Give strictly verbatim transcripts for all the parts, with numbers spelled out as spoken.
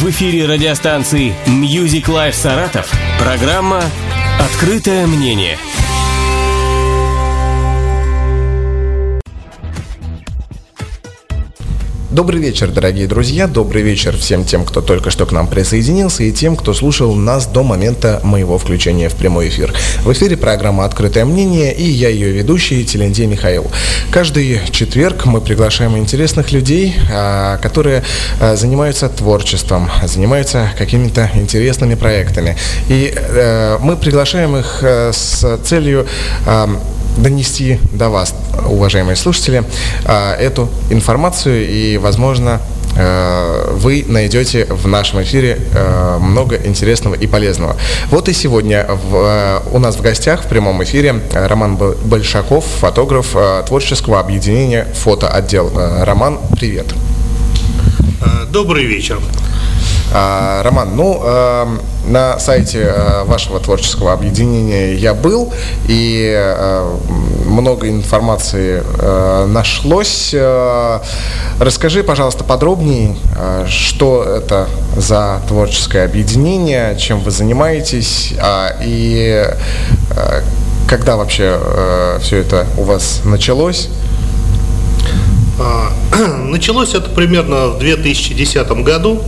В эфире радиостанции MusicLife Саратов программа «Открытое мнение». Добрый вечер, дорогие друзья, добрый вечер всем тем, кто только что к нам присоединился, и тем, кто слушал нас до момента моего включения в прямой эфир. В эфире программа «Открытое мнение», и я ее ведущий Телиндей Михаил. Каждый четверг мы приглашаем интересных людей, которые занимаются творчеством, занимаются какими-то интересными проектами. И мы приглашаем их с целью донести до вас, уважаемые слушатели, эту информацию, и, возможно, вы найдете в нашем эфире много интересного и полезного. Вот и сегодня в, у нас в гостях в прямом эфире Роман Большаков, фотограф творческого объединения «Фотоотдел». Роман, привет. Добрый вечер. Роман, ну, на сайте вашего творческого объединения я был, и много информации нашлось. Расскажи, пожалуйста, подробнее, что это за творческое объединение, чем вы занимаетесь, и когда вообще все это у вас началось? Началось это примерно в две тысячи десятом году.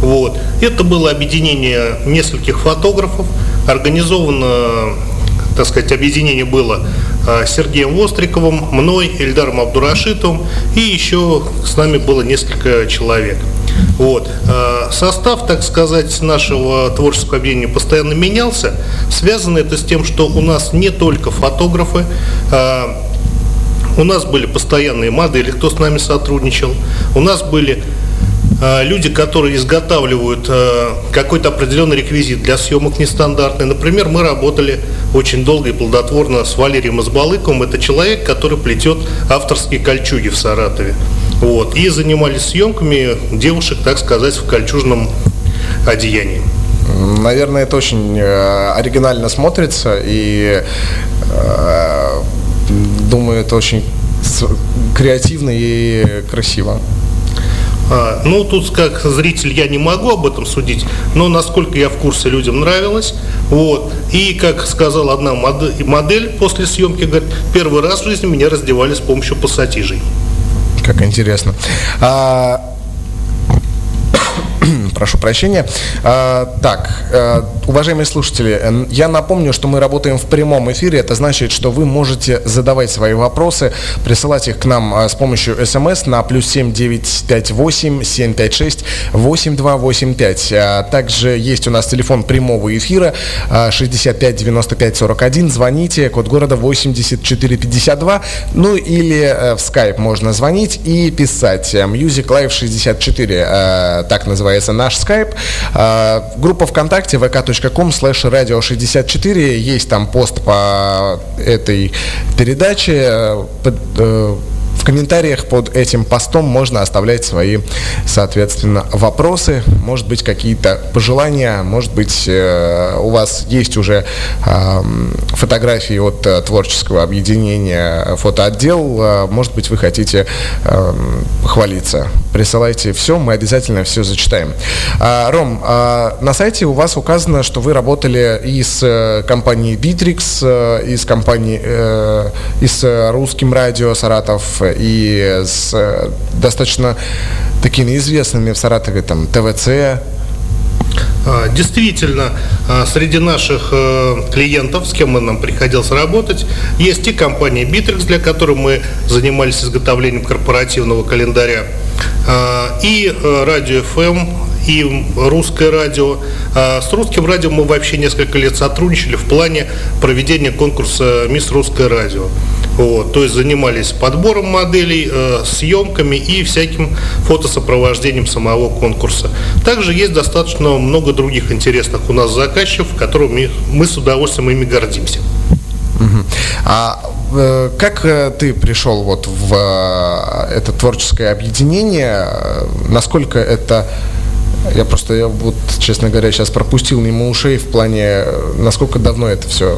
Вот. Это было объединение нескольких фотографов. Организовано, так сказать, объединение было Сергеем Востриковым, мной, Эльдаром Абдурашитовым, и еще с нами было несколько человек. Вот. Состав, так сказать, нашего творческого объединения постоянно менялся. Связано это с тем, что у нас не только фотографы, у нас были постоянные модели, кто с нами сотрудничал, у нас были люди, которые изготавливают какой-то определенный реквизит для съемок нестандартный. Например, мы работали очень долго и плодотворно с Валерием Избалыковым. Это человек, который плетет авторские кольчуги в Саратове. Вот. И занимались съемками девушек, так сказать, в кольчужном одеянии. Наверное, это очень оригинально смотрится, и думаю, это очень креативно и красиво. Ну, тут как зритель я не могу об этом судить, но насколько я в курсе, людям нравилось. Вот. И, как сказала одна модель после съемки, говорит, первый раз в жизни меня раздевали с помощью пассатижей. Как интересно. А... Прошу прощения. Так, уважаемые слушатели, я напомню, что мы работаем в прямом эфире. Это значит, что вы можете задавать свои вопросы, присылать их к нам с помощью смс на плюс семь девять пять восемь семь пять шесть восемь два восемь пять. Также есть у нас телефон прямого эфира шестьдесят пять девяносто пять сорок один. Звоните, код города восемьдесят четыре пятьдесят два. Ну или в скайп можно звонить и писать. MusicLife шестьдесят четыре, так называется наш скайп. Группа ВКонтакте вэ ка точка ком слэш радио шестьдесят четыре. Есть там пост по этой передаче. Под, э, в комментариях под этим постом можно оставлять свои, соответственно, вопросы. Может быть, какие-то пожелания. Может быть, э, у вас есть уже э, фотографии от э, творческого объединения «Фотоотдел». Э, может быть, вы хотите э, хвалиться. Присылайте все, мы обязательно все зачитаем. Ром, на сайте у вас указано, что вы работали и с компанией «Битрикс», и с компанией, и с «Русским радио Саратов», и с достаточно такими известными в Саратове, там, тэ вэ цэ. Действительно, среди наших клиентов, с кем нам приходилось работать, есть и компания «Битрикс», для которой мы занимались изготовлением корпоративного календаря, и радио эф эм, и русское радио. С русским радио мы вообще несколько лет сотрудничали в плане проведения конкурса «Мисс Русское радио». Вот, то есть занимались подбором моделей, э, съемками и всяким фотосопровождением самого конкурса. Также есть достаточно много других интересных у нас заказчиков, которыми мы с удовольствием ими гордимся. Uh-huh. А э, как э, ты пришел вот в э, это творческое объединение? Насколько это... Я просто, я вот, честно говоря, сейчас пропустил мимо ушей в плане, насколько давно это все...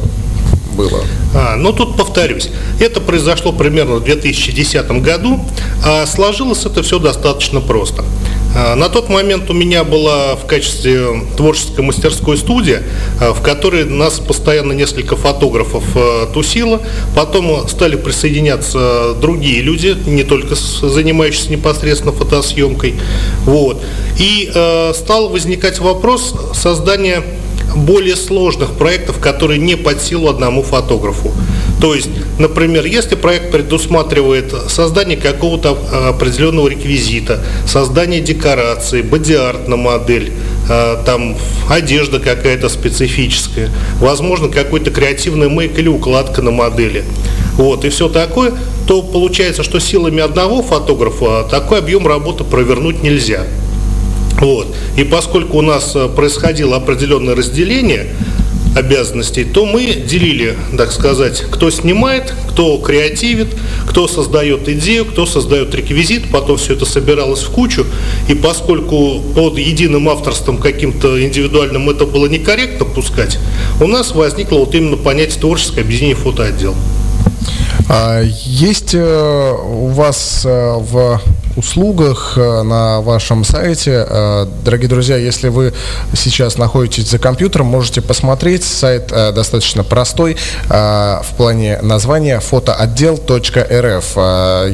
было. А, но тут повторюсь, это произошло примерно в две тысячи десятом году, а сложилось это все достаточно просто. На тот момент у меня была в качестве творческой мастерской студия, в которой нас постоянно несколько фотографов тусило. Потом стали присоединяться другие люди, не только занимающиеся непосредственно фотосъемкой. Вот. И э, стал возникать вопрос создания более сложных проектов, которые не под силу одному фотографу. То есть, например, если проект предусматривает создание какого-то определенного реквизита, создание декорации, боди-арт на модель, там одежда какая-то специфическая, возможно, какой-то креативный мейк или укладка на модели, вот, и все такое, то получается, что силами одного фотографа такой объем работы провернуть нельзя. Вот. И поскольку у нас происходило определенное разделение обязанностей, то мы делили, так сказать, кто снимает, кто креативит, кто создает идею, кто создает реквизит, потом все это собиралось в кучу, и поскольку под единым авторством каким-то индивидуальным это было некорректно пускать, у нас возникло вот именно понятие творческое объединение фотоотдел. А есть у вас в услугах на вашем сайте, дорогие друзья, если вы сейчас находитесь за компьютером, можете посмотреть, сайт достаточно простой в плане названия фотоотдел точка рф.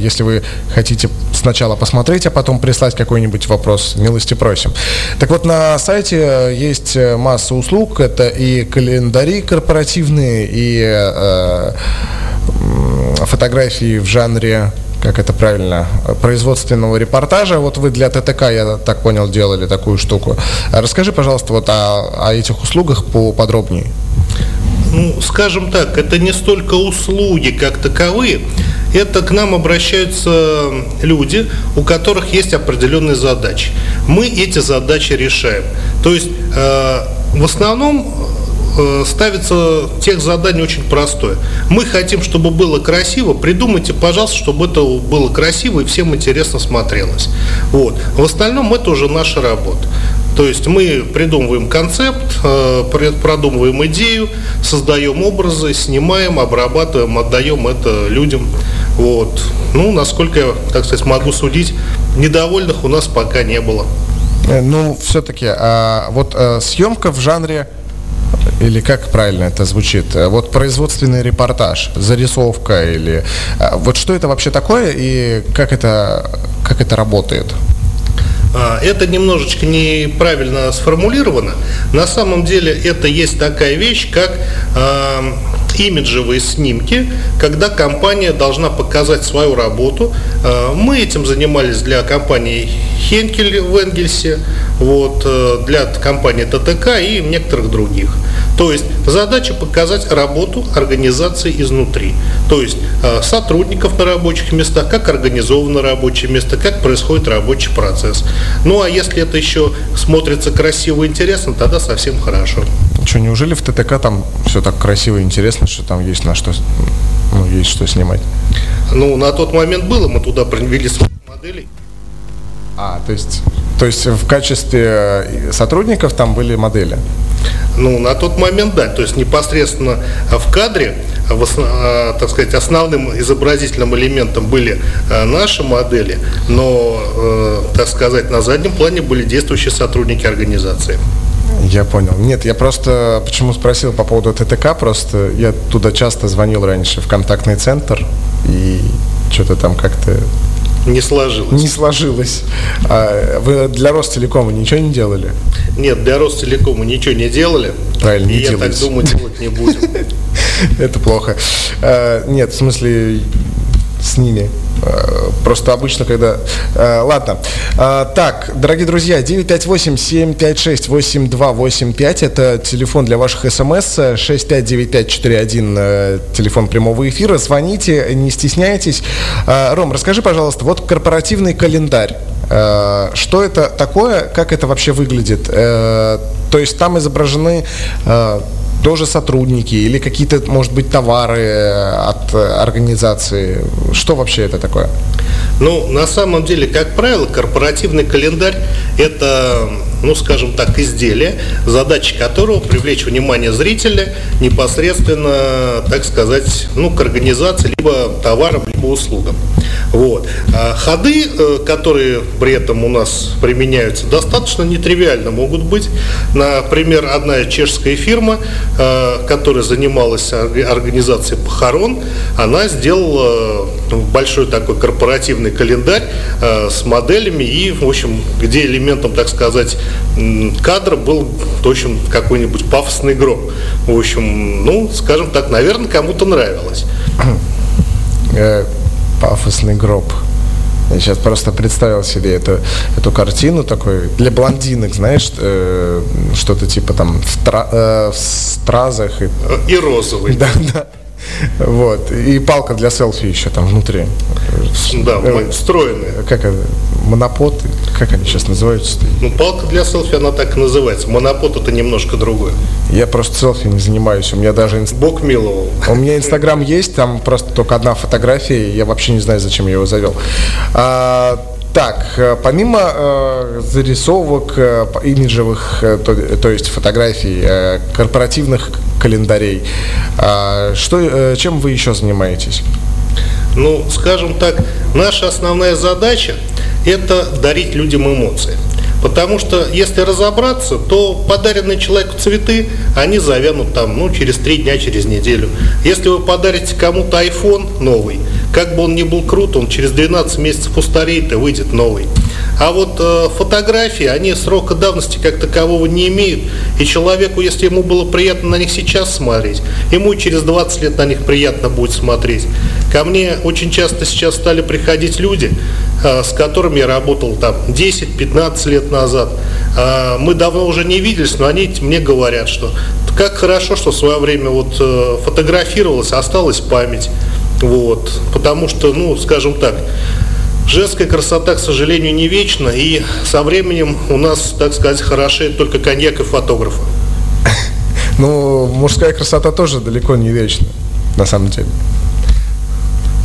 Если вы хотите сначала посмотреть, а потом прислать какой-нибудь вопрос, милости просим. Так вот, на сайте есть масса услуг, это и календари корпоративные, и фотографии в жанре, как это правильно, производственного репортажа. Вот вы для ТТК, я так понял, делали такую штуку. Расскажи, пожалуйста, вот о, о этих услугах поподробнее. Ну, скажем так, это не столько услуги как таковые, это к нам обращаются люди, у которых есть определенные задачи. Мы эти задачи решаем. То есть, э, в основном ставится тех заданий очень простое. Мы хотим, чтобы было красиво. Придумайте, пожалуйста, чтобы это было красиво и всем интересно смотрелось. Вот. В остальном это уже наша работа. То есть мы придумываем концепт, продумываем идею, создаем образы, снимаем, обрабатываем, отдаем это людям. Вот. Ну, насколько я, так сказать, могу судить, недовольных у нас пока не было. Ну, все-таки, а вот а, съемка в жанре, или как правильно это звучит, вот производственный репортаж, зарисовка, или вот что это вообще такое и как это, как это работает? Это немножечко неправильно сформулировано. На самом деле это есть такая вещь, как э, имиджевые снимки, когда компания должна показать свою работу. Э, мы этим занимались для компании «Хенкель» в Энгельсе, вот, э, для компании «ТТК» и некоторых других. То есть задача показать работу организации изнутри. То есть э, сотрудников на рабочих местах, как организовано рабочее место, как происходит рабочий процесс. Ну а если это еще смотрится красиво и интересно, тогда совсем хорошо. Что, неужели в ТТК там все так красиво и интересно, что там есть на что, ну, есть что снимать? Ну, на тот момент было, мы туда привели своих моделей. А, то есть, то есть в качестве сотрудников там были модели? Ну, на тот момент, да. То есть непосредственно в кадре, в основ, так сказать, основным изобразительным элементом были наши модели, но, так сказать, на заднем плане были действующие сотрудники организации. Я понял. Нет, я просто почему спросил по поводу ТТК, просто я туда часто звонил раньше в контактный центр, и что-то там как-то... Не сложилось. Не сложилось. А вы для Ростелекома ничего не делали? Нет, для Ростелекома ничего не делали. Правильно, не делали. Я так думаю, делать не будем. Это плохо. Нет, в смысле, с ними. Просто обычно, когда... Ладно. Так, дорогие друзья, девять пять восемь семь пять шесть восемь два восемь пять. Это телефон для ваших смс. шесть пять девять пять четыре один, телефон прямого эфира. Звоните, не стесняйтесь. Ром, расскажи, пожалуйста, вот корпоративный календарь. Что это такое? Как это вообще выглядит? То есть там изображены... тоже сотрудники или какие-то, может быть, товары от организации? Что вообще это такое? Ну, на самом деле, как правило, корпоративный календарь – это, ну, скажем так, изделие, задача которого привлечь внимание зрителя непосредственно, так сказать, ну, к организации, либо товарам, либо по услугам. Вот. Ходы, которые при этом у нас применяются, достаточно нетривиально могут быть. Например, одна чешская фирма, которая занималась организацией похорон, она сделала большой такой корпоративный календарь с моделями и, в общем, где элементом, так сказать, кадра был, в общем, какой-нибудь пафосный гроб. В общем, ну, скажем так, наверное, кому-то нравилось. Пафосный гроб. Я сейчас просто представил себе эту, эту картину такой для блондинок, знаешь, э, что-то типа там в, тра, э, в стразах и, и розовый. Да, да. Вот. И палка для селфи еще там внутри. Да, э, встроенная. Как это? Монопод? Как они сейчас называются-то? Ну, палка для селфи, она так и называется. Монопод — это немножко другое. Я просто селфи не занимаюсь. У меня даже... Инст... Бог миловал. У меня Инстаграм есть, там просто только одна фотография, и я вообще не знаю, зачем я его завел. А, так, помимо э, зарисовок, э, имиджевых, э, то, то есть фотографий, э, корпоративных календарей, э, что, э, чем вы еще занимаетесь? Ну, скажем так, наша основная задача — это дарить людям эмоции. Потому что, если разобраться, то подаренные человеку цветы, они завянут там, ну, через три дня, через неделю. Если вы подарите кому-то iPhone новый, как бы он ни был крут, он через двенадцать месяцев устареет и выйдет новый. А вот э, фотографии, они срока давности как такового не имеют. И человеку, если ему было приятно на них сейчас смотреть, ему и через двадцать лет на них приятно будет смотреть. Ко мне очень часто сейчас стали приходить люди, э, с которыми я работал там десять-пятнадцать лет назад. Э, мы давно уже не виделись, но они мне говорят, что как хорошо, что в свое время вот, э, фотографировалась, осталась память. Вот, потому что, ну, скажем так, женская красота, к сожалению, не вечна, и со временем у нас, так сказать, хорошеет только коньяк и фотографы. Ну, мужская красота тоже далеко не вечна, на самом деле.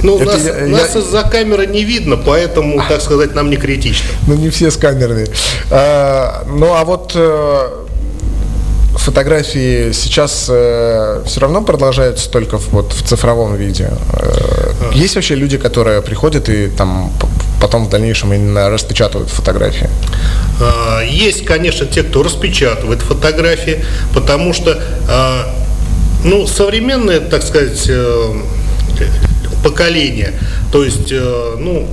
Ну, нас, я, нас я... из-за камеры не видно, поэтому, так сказать, нам не критично. Ну, не все с камерами. А, ну, а вот... Фотографии сейчас э, все равно продолжаются только в, вот, в цифровом виде. Э, есть вообще люди, которые приходят и там потом в дальнейшем именно распечатывают фотографии? Есть, конечно, те, кто распечатывает фотографии, потому что э, ну, современное, так сказать, э, поколение, то есть, э, ну,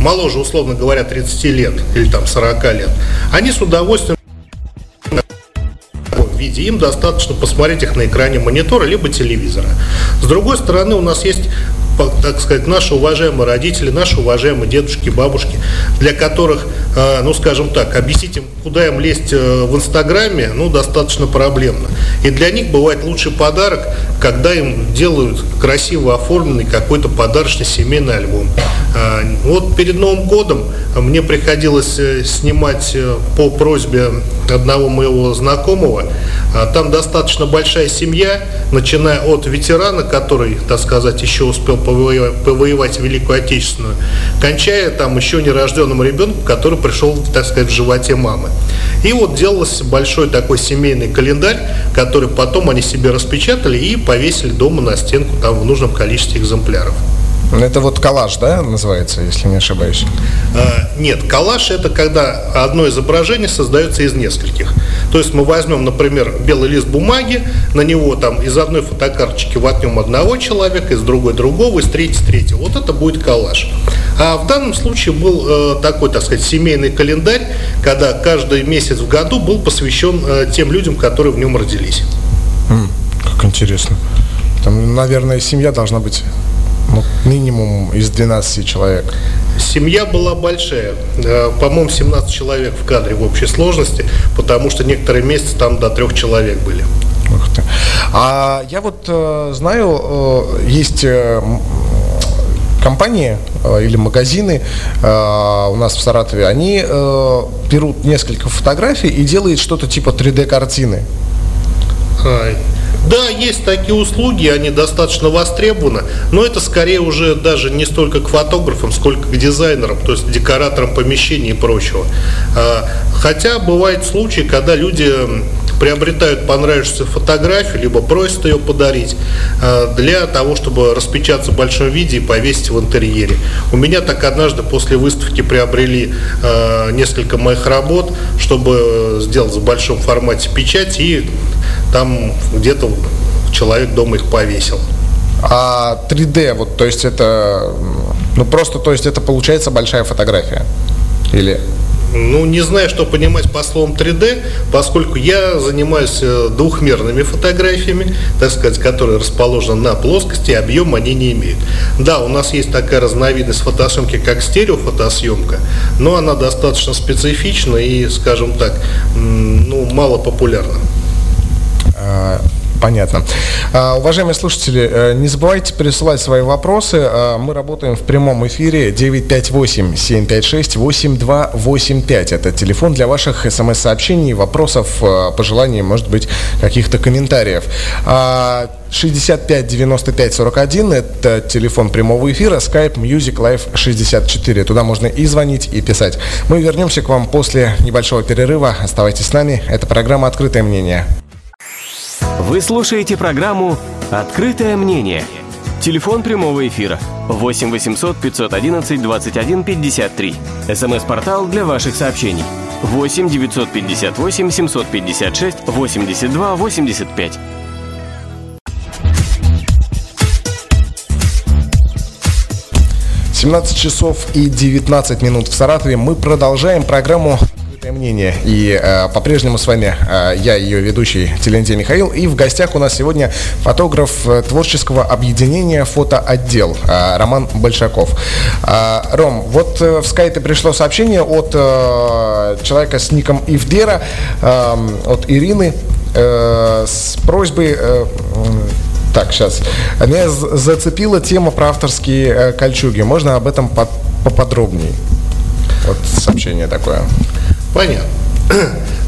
моложе, условно говоря, тридцать лет или там сорок лет, они с удовольствием виде. Им достаточно посмотреть их на экране монитора либо телевизора. С другой стороны, у нас есть, так сказать, наши уважаемые родители, наши уважаемые дедушки, бабушки, для которых, ну, скажем так, объяснить им, куда им лезть в Инстаграме, ну, достаточно проблемно. И для них бывает лучший подарок, когда им делают красиво оформленный какой-то подарочный семейный альбом. Вот перед Новым годом мне приходилось снимать по просьбе одного моего знакомого. Там достаточно большая семья, начиная от ветерана, который, так сказать, еще успел повоевать в Великую Отечественную, кончая там еще нерожденным ребенком, который пришел, так сказать, в животе мамы. И вот делался большой такой семейный календарь, который потом они себе распечатали и повесили дома на стенку там в нужном количестве экземпляров. Это вот коллаж, да, называется, если не ошибаюсь? А, нет, коллаж — это когда одно изображение создается из нескольких. То есть мы возьмем, например, белый лист бумаги, на него там из одной фотокарточки воткнем одного человека, из другой другого, из третьей третьего. Вот это будет коллаж. А в данном случае был э, такой, так сказать, семейный календарь, когда каждый месяц в году был посвящен э, тем людям, которые в нем родились. Mm, как интересно. Там, наверное, семья должна быть... Ну, минимум из двенадцати человек. Семья была большая. По-моему, семнадцать человек в кадре в общей сложности, потому что некоторые месяцы там до трех человек были. Ух ты. А я вот э, знаю, э, есть э, компании э, или магазины э, у нас в Саратове, они э, берут несколько фотографий и делают что-то типа три дэ-картины. Ай. Да, есть такие услуги, они достаточно востребованы, но это скорее уже даже не столько к фотографам, сколько к дизайнерам, то есть декораторам помещений и прочего. Хотя бывают случаи, когда люди приобретают понравившуюся фотографию, либо просят ее подарить для того, чтобы распечататься в большом виде и повесить в интерьере. У меня так однажды после выставки приобрели несколько моих работ, чтобы сделать в большом формате печать, и там где-то человек дома их повесил. А три дэ, вот, то есть это, ну просто, то есть это получается большая фотография? Или... Ну, не знаю, что понимать по словам три дэ, поскольку я занимаюсь двухмерными фотографиями, так сказать, которые расположены на плоскости, объем они не имеют. Да, у нас есть такая разновидность фотосъемки, как стереофотосъемка, но она достаточно специфична и, скажем так, ну, мало популярна. Понятно. Уважаемые слушатели, не забывайте присылать свои вопросы. Мы работаем в прямом эфире. Девять пять восемь семь пять шесть восемь два восемь пять. Это телефон для ваших смс-сообщений, вопросов, пожеланий, может быть, каких-то комментариев. шестьдесят пять девяносто пять сорок один. Это телефон прямого эфира. Skype MusicLife шестьдесят четыре. Туда можно и звонить, и писать. Мы вернемся к вам после небольшого перерыва. Оставайтесь с нами. Это программа «Открытое мнение». Вы слушаете программу «Открытое мнение». Телефон прямого эфира восемь восемьсот пятьсот одиннадцать двадцать один пятьдесят три. СМС-портал для ваших сообщений восемь девятьсот пятьдесят восемь семьсот пятьдесят шесть восемьдесят два восемьдесят пять. семнадцать часов и девятнадцать минут в Саратове. Мы продолжаем программу мнение. И э, по-прежнему с вами э, я, ее ведущий, Телиндей Михаил. И в гостях у нас сегодня фотограф э, творческого объединения «Фотоотдел» э, Роман Большаков. э, Ром, вот э, в скайпе пришло сообщение от э, человека с ником Ивдера, э, от Ирины, э, с просьбой... Э, так, сейчас. Меня зацепила тема про авторские э, кольчуги. Можно об этом по- поподробнее? Вот сообщение такое. Понятно.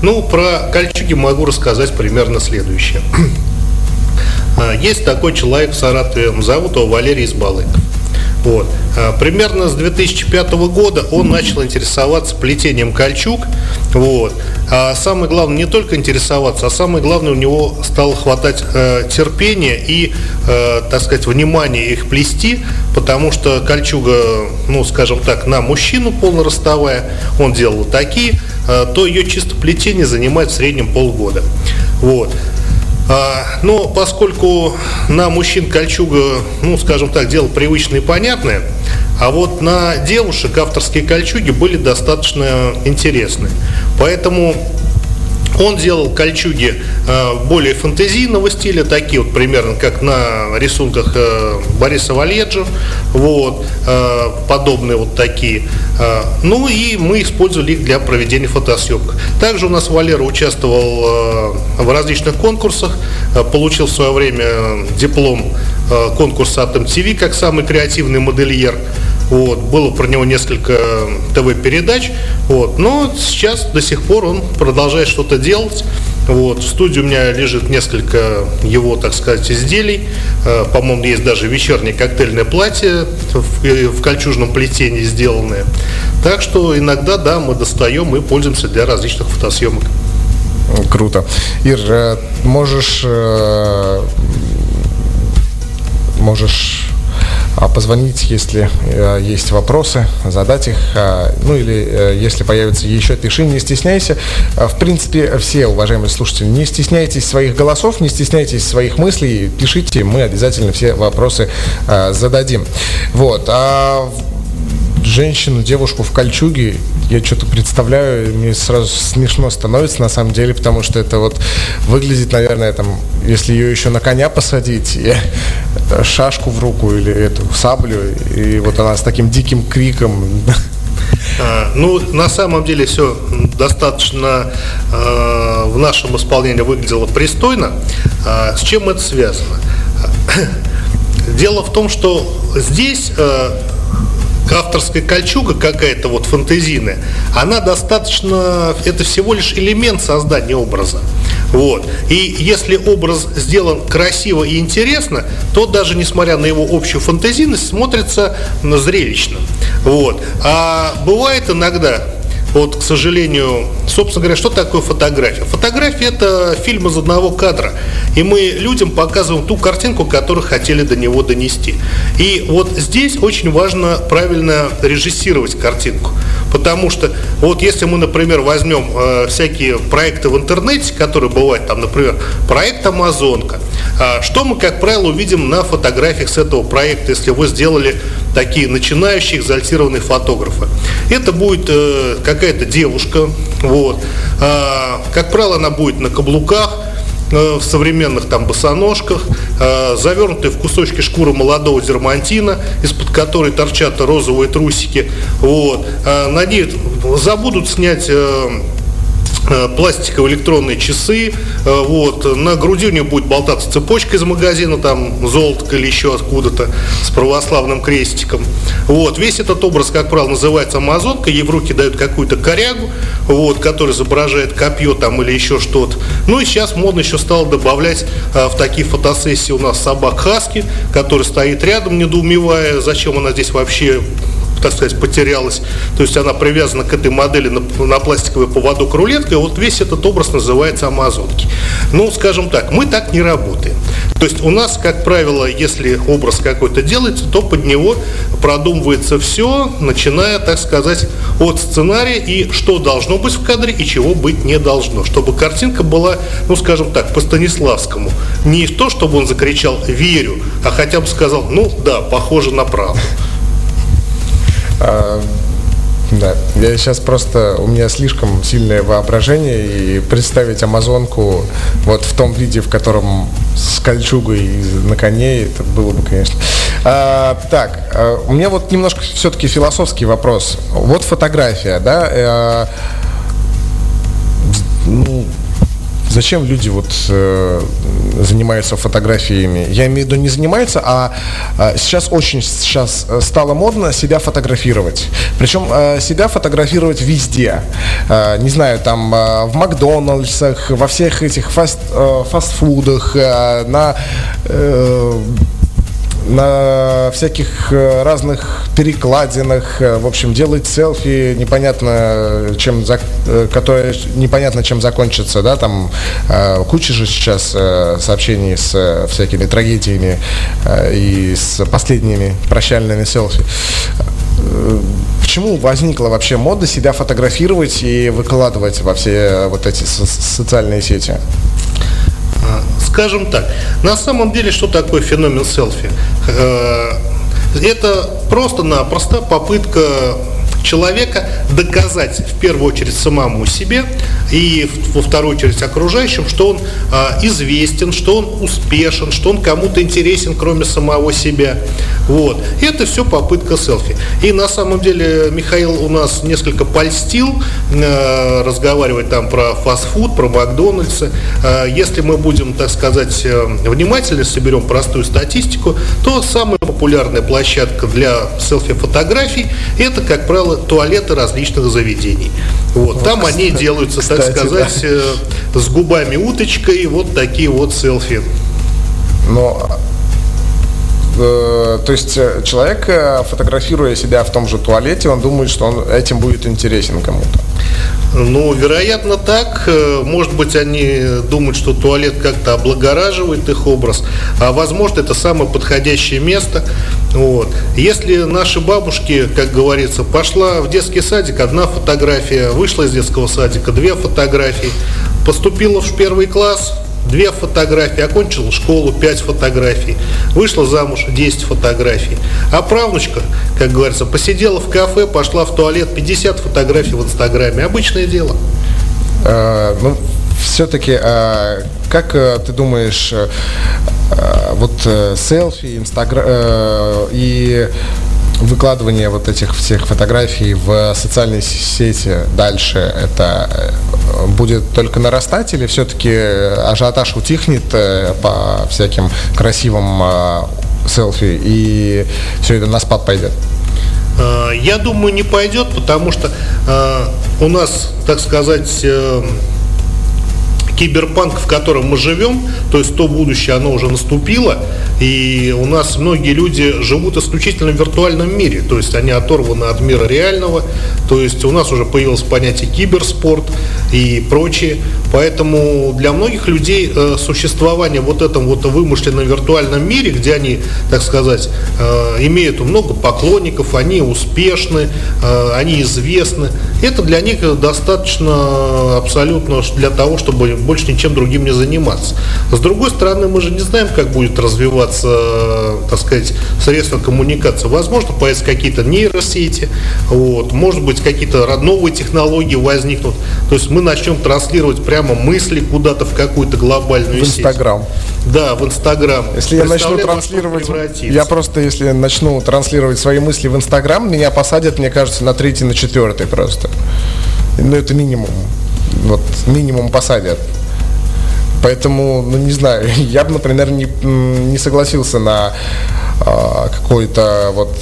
Ну, про кольчуги могу рассказать примерно следующее. Есть такой человек в Саратове, зовут его Валерий Избалыков. Вот. Примерно с две тысячи пятого года он начал интересоваться плетением кольчуг. Вот. А самое главное, не только интересоваться, а самое главное, у него стало хватать э, терпения и, э, так сказать, внимания их плести, потому что кольчуга, ну, скажем так, на мужчину полноростовая, он делал такие, э, то ее чисто плетение занимает в среднем полгода. Вот. Но поскольку на мужчин кольчуга, ну, скажем так, дело привычное и понятное, а вот на девушек авторские кольчуги были достаточно интересны. Поэтому он делал кольчуги более фэнтезийного стиля, такие вот примерно как на рисунках Бориса Вальеджи, вот, подобные вот такие. Ну и мы использовали их для проведения фотосъемок. Также у нас Валера участвовал в различных конкурсах, получил в свое время диплом конкурса от эм ти ви как самый креативный модельер. Вот, было про него несколько ТВ-передач, вот, но сейчас до сих пор он продолжает что-то делать. Вот, в студии у меня лежит несколько его, так сказать, изделий. По-моему, есть даже вечернее коктейльное платье в кольчужном плетении сделанное. Так что иногда, да, мы достаем и пользуемся для различных фотосъемок. Круто. Ир, можешь... Можешь... А позвонить, если э, есть вопросы, задать их, э, ну или э, если появится еще пиши, не стесняйся. В принципе, все, уважаемые слушатели, не стесняйтесь своих голосов, не стесняйтесь своих мыслей, пишите, мы обязательно все вопросы э, зададим. Вот. А женщину, девушку в кольчуге, я что-то представляю, мне сразу смешно становится на самом деле, потому что это вот выглядит, наверное, там, если ее еще на коня посадить, и шашку в руку или эту саблю, и вот она с таким диким криком. Ну, на самом деле все достаточно э, в нашем исполнении выглядело пристойно. Э, с чем это связано? Дело в том, что здесь... Э, авторская кольчуга какая-то вот фэнтезийная, она достаточно, это всего лишь элемент создания образа. Вот. И если образ сделан красиво и интересно, то даже несмотря на его общую фэнтезийность, смотрится зрелищно. Вот. А бывает иногда, Вот, к сожалению, собственно говоря, что такое фотография? Фотография – это фильм из одного кадра. И мы людям показываем ту картинку, которую хотели до него донести. И вот здесь очень важно правильно режиссировать картинку. Потому что вот если мы, например, возьмем э, всякие проекты в интернете, которые бывают, там, например, проект «Амазонка», э, что мы, как правило, увидим на фотографиях с этого проекта, если вы сделали такие начинающие экзальтированные фотографы? Это будет э, какая-то девушка, вот, э, как правило, она будет на каблуках, в современных там босоножках, э, завернутые в кусочки шкуры молодого дермантина, из-под которой торчат розовые трусики. Вот. Э, на ней забудут снять э, э, пластиковые электронные часы. Э, вот. На груди у нее будет болтаться цепочка из магазина, там золотка или еще откуда-то, с православным крестиком. Вот. Весь этот образ, как правило, называется амазонка. Ей в руки дают какую-то корягу, вот, которая изображает копье там или еще что-то. Ну и сейчас модно еще стало добавлять а, в такие фотосессии у нас собак хаски, который стоит рядом, недоумевая, зачем она здесь вообще, так сказать, потерялась. То есть она привязана к этой модели на, на пластиковый поводок рулеткой. Вот весь этот образ называется амазонки. Ну, скажем так, мы так не работаем. То есть у нас, как правило, если образ какой-то делается, то под него продумывается все, начиная, так сказать, от сценария и что должно быть в кадре и чего быть не должно. Чтобы картинка была, ну, скажем так, по Станиславскому. Не то, чтобы он закричал «верю», а хотя бы сказал «ну да, похоже на правду». А, да, я сейчас просто, у меня слишком сильное воображение, и представить амазонку вот в том виде, в котором с кольчугой на коне, это было бы, конечно. А, так, а, у меня вот немножко все-таки философский вопрос. Вот фотография, да? А, ну, зачем люди вот э, занимаются фотографиями? Я имею в виду не занимаются, а э, сейчас очень сейчас стало модно себя фотографировать. Причем э, себя фотографировать везде. Э, не знаю, там э, в Макдональдсах, во всех этих фаст, э, фастфудах, э, на... Э, на всяких разных перекладинах, в общем, делать селфи, непонятно чем, которое непонятно чем закончится, да, там куча же сейчас сообщений с всякими трагедиями и с последними прощальными селфи. Почему возникла вообще мода себя фотографировать и выкладывать во все вот эти социальные сети? Скажем так, на самом деле, что такое феномен селфи? Это просто-напросто попытка человека доказать в первую очередь самому себе и во вторую очередь окружающим, что он а, известен, что он успешен, что он кому-то интересен, кроме самого себя. Вот. И это все попытка селфи. И на самом деле Михаил у нас несколько польстил, а, разговаривать там про фастфуд, про Макдональдсы. А, если мы будем, так сказать, внимательно соберем простую статистику, то самая популярная площадка для селфи-фотографий – это, как правило, туалеты различных заведений. Вот, вот, там кстати, они делаются, кстати, так сказать, да, с губами уточкой, вот такие вот селфи. Но, э, то есть человек, фотографируя себя в том же туалете, он думает, что он этим будет интересен кому-то. Ну, вероятно, так. Может быть, они думают, что туалет как-то облагораживает их образ. А возможно, это самое подходящее место. Вот. Если наши бабушки, как говорится, пошла в детский садик, одна фотография, вышла из детского садика, две фотографии, поступила в первый класс, две фотографии, окончила школу, пять фотографий, вышла замуж, десять фотографий. А правнучка, как говорится, посидела в кафе, пошла в туалет, пятьдесят фотографий в Инстаграме. Обычное дело. А, ну, все-таки, а, как а, ты думаешь, а, вот а, селфи, инстаграм а, и выкладывание вот этих всех фотографий в социальные сети дальше, это будет только нарастать или все-таки ажиотаж утихнет по всяким красивым селфи и все это на спад пойдет? Я думаю, не пойдет, потому что у нас, так сказать, киберпанк, в котором мы живем, то есть то будущее, оно уже наступило, и у нас многие люди живут исключительно в виртуальном мире, то есть они оторваны от мира реального, то есть у нас уже появилось понятие киберспорт и прочее, поэтому для многих людей существование вот в этом вот вымышленном виртуальном мире, где они, так сказать, имеют много поклонников, они успешны, они известны, это для них достаточно абсолютно для того, чтобы больше ничем другим не заниматься. С другой стороны, мы же не знаем, как будет развиваться, так сказать, средства коммуникации. Возможно, появятся какие-то нейросети, вот, может быть, какие-то новые технологии возникнут. То есть мы начнем транслировать прямо мысли куда-то в какую-то глобальную сеть. В Инстаграм. Да, в Инстаграм. Если я начну транслировать, я просто, если начну транслировать свои мысли в Инстаграм, меня посадят, мне кажется, на третий, на четвертый просто. Ну, это минимум. Вот, минимум посадят. Поэтому, ну, не знаю, я бы, например, не, не согласился на э, какое-то вот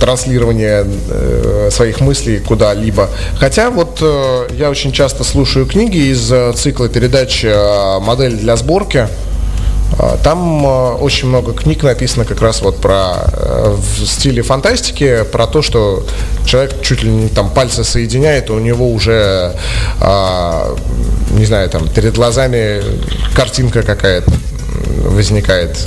транслирование э, своих мыслей куда-либо. Хотя вот э, я очень часто слушаю книги из э, цикла передач э, «Модель для сборки». Там очень много книг написано как раз вот про в стиле фантастики, про то, что человек чуть ли не там пальцы соединяет, и у него уже, не знаю, там перед глазами картинка какая-то возникает,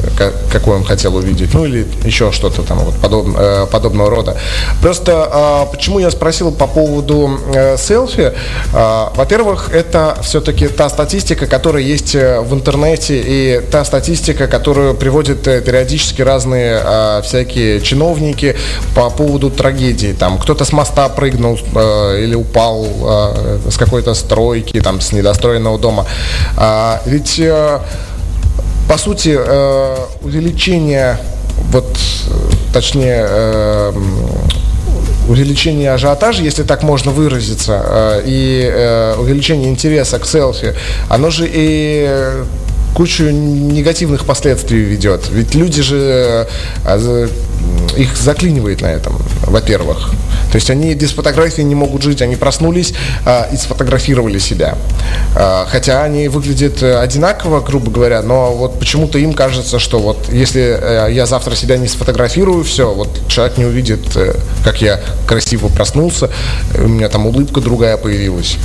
какой он хотел увидеть, ну или еще что-то там вот подобного, подобного рода. Просто почему я спросил по поводу селфи? Во-первых, это все-таки та статистика, которая есть в интернете, и та статистика, которую приводят периодически разные всякие чиновники по поводу трагедии. Там кто-то с моста прыгнул или упал с какой-то стройки, там с недостроенного дома. Ведь по сути, увеличение, вот, точнее, увеличение ажиотажа, если так можно выразиться, и увеличение интереса к селфи, оно же и кучу негативных последствий ведет. Ведь люди же, их заклинивает на этом, во-первых. То есть они без фотографии не могут жить, они проснулись а, и сфотографировали себя. А, хотя они выглядят одинаково, грубо говоря, но вот почему-то им кажется, что вот если а, я завтра себя не сфотографирую, все, вот человек не увидит, как я красиво проснулся, у меня там улыбка другая появилась.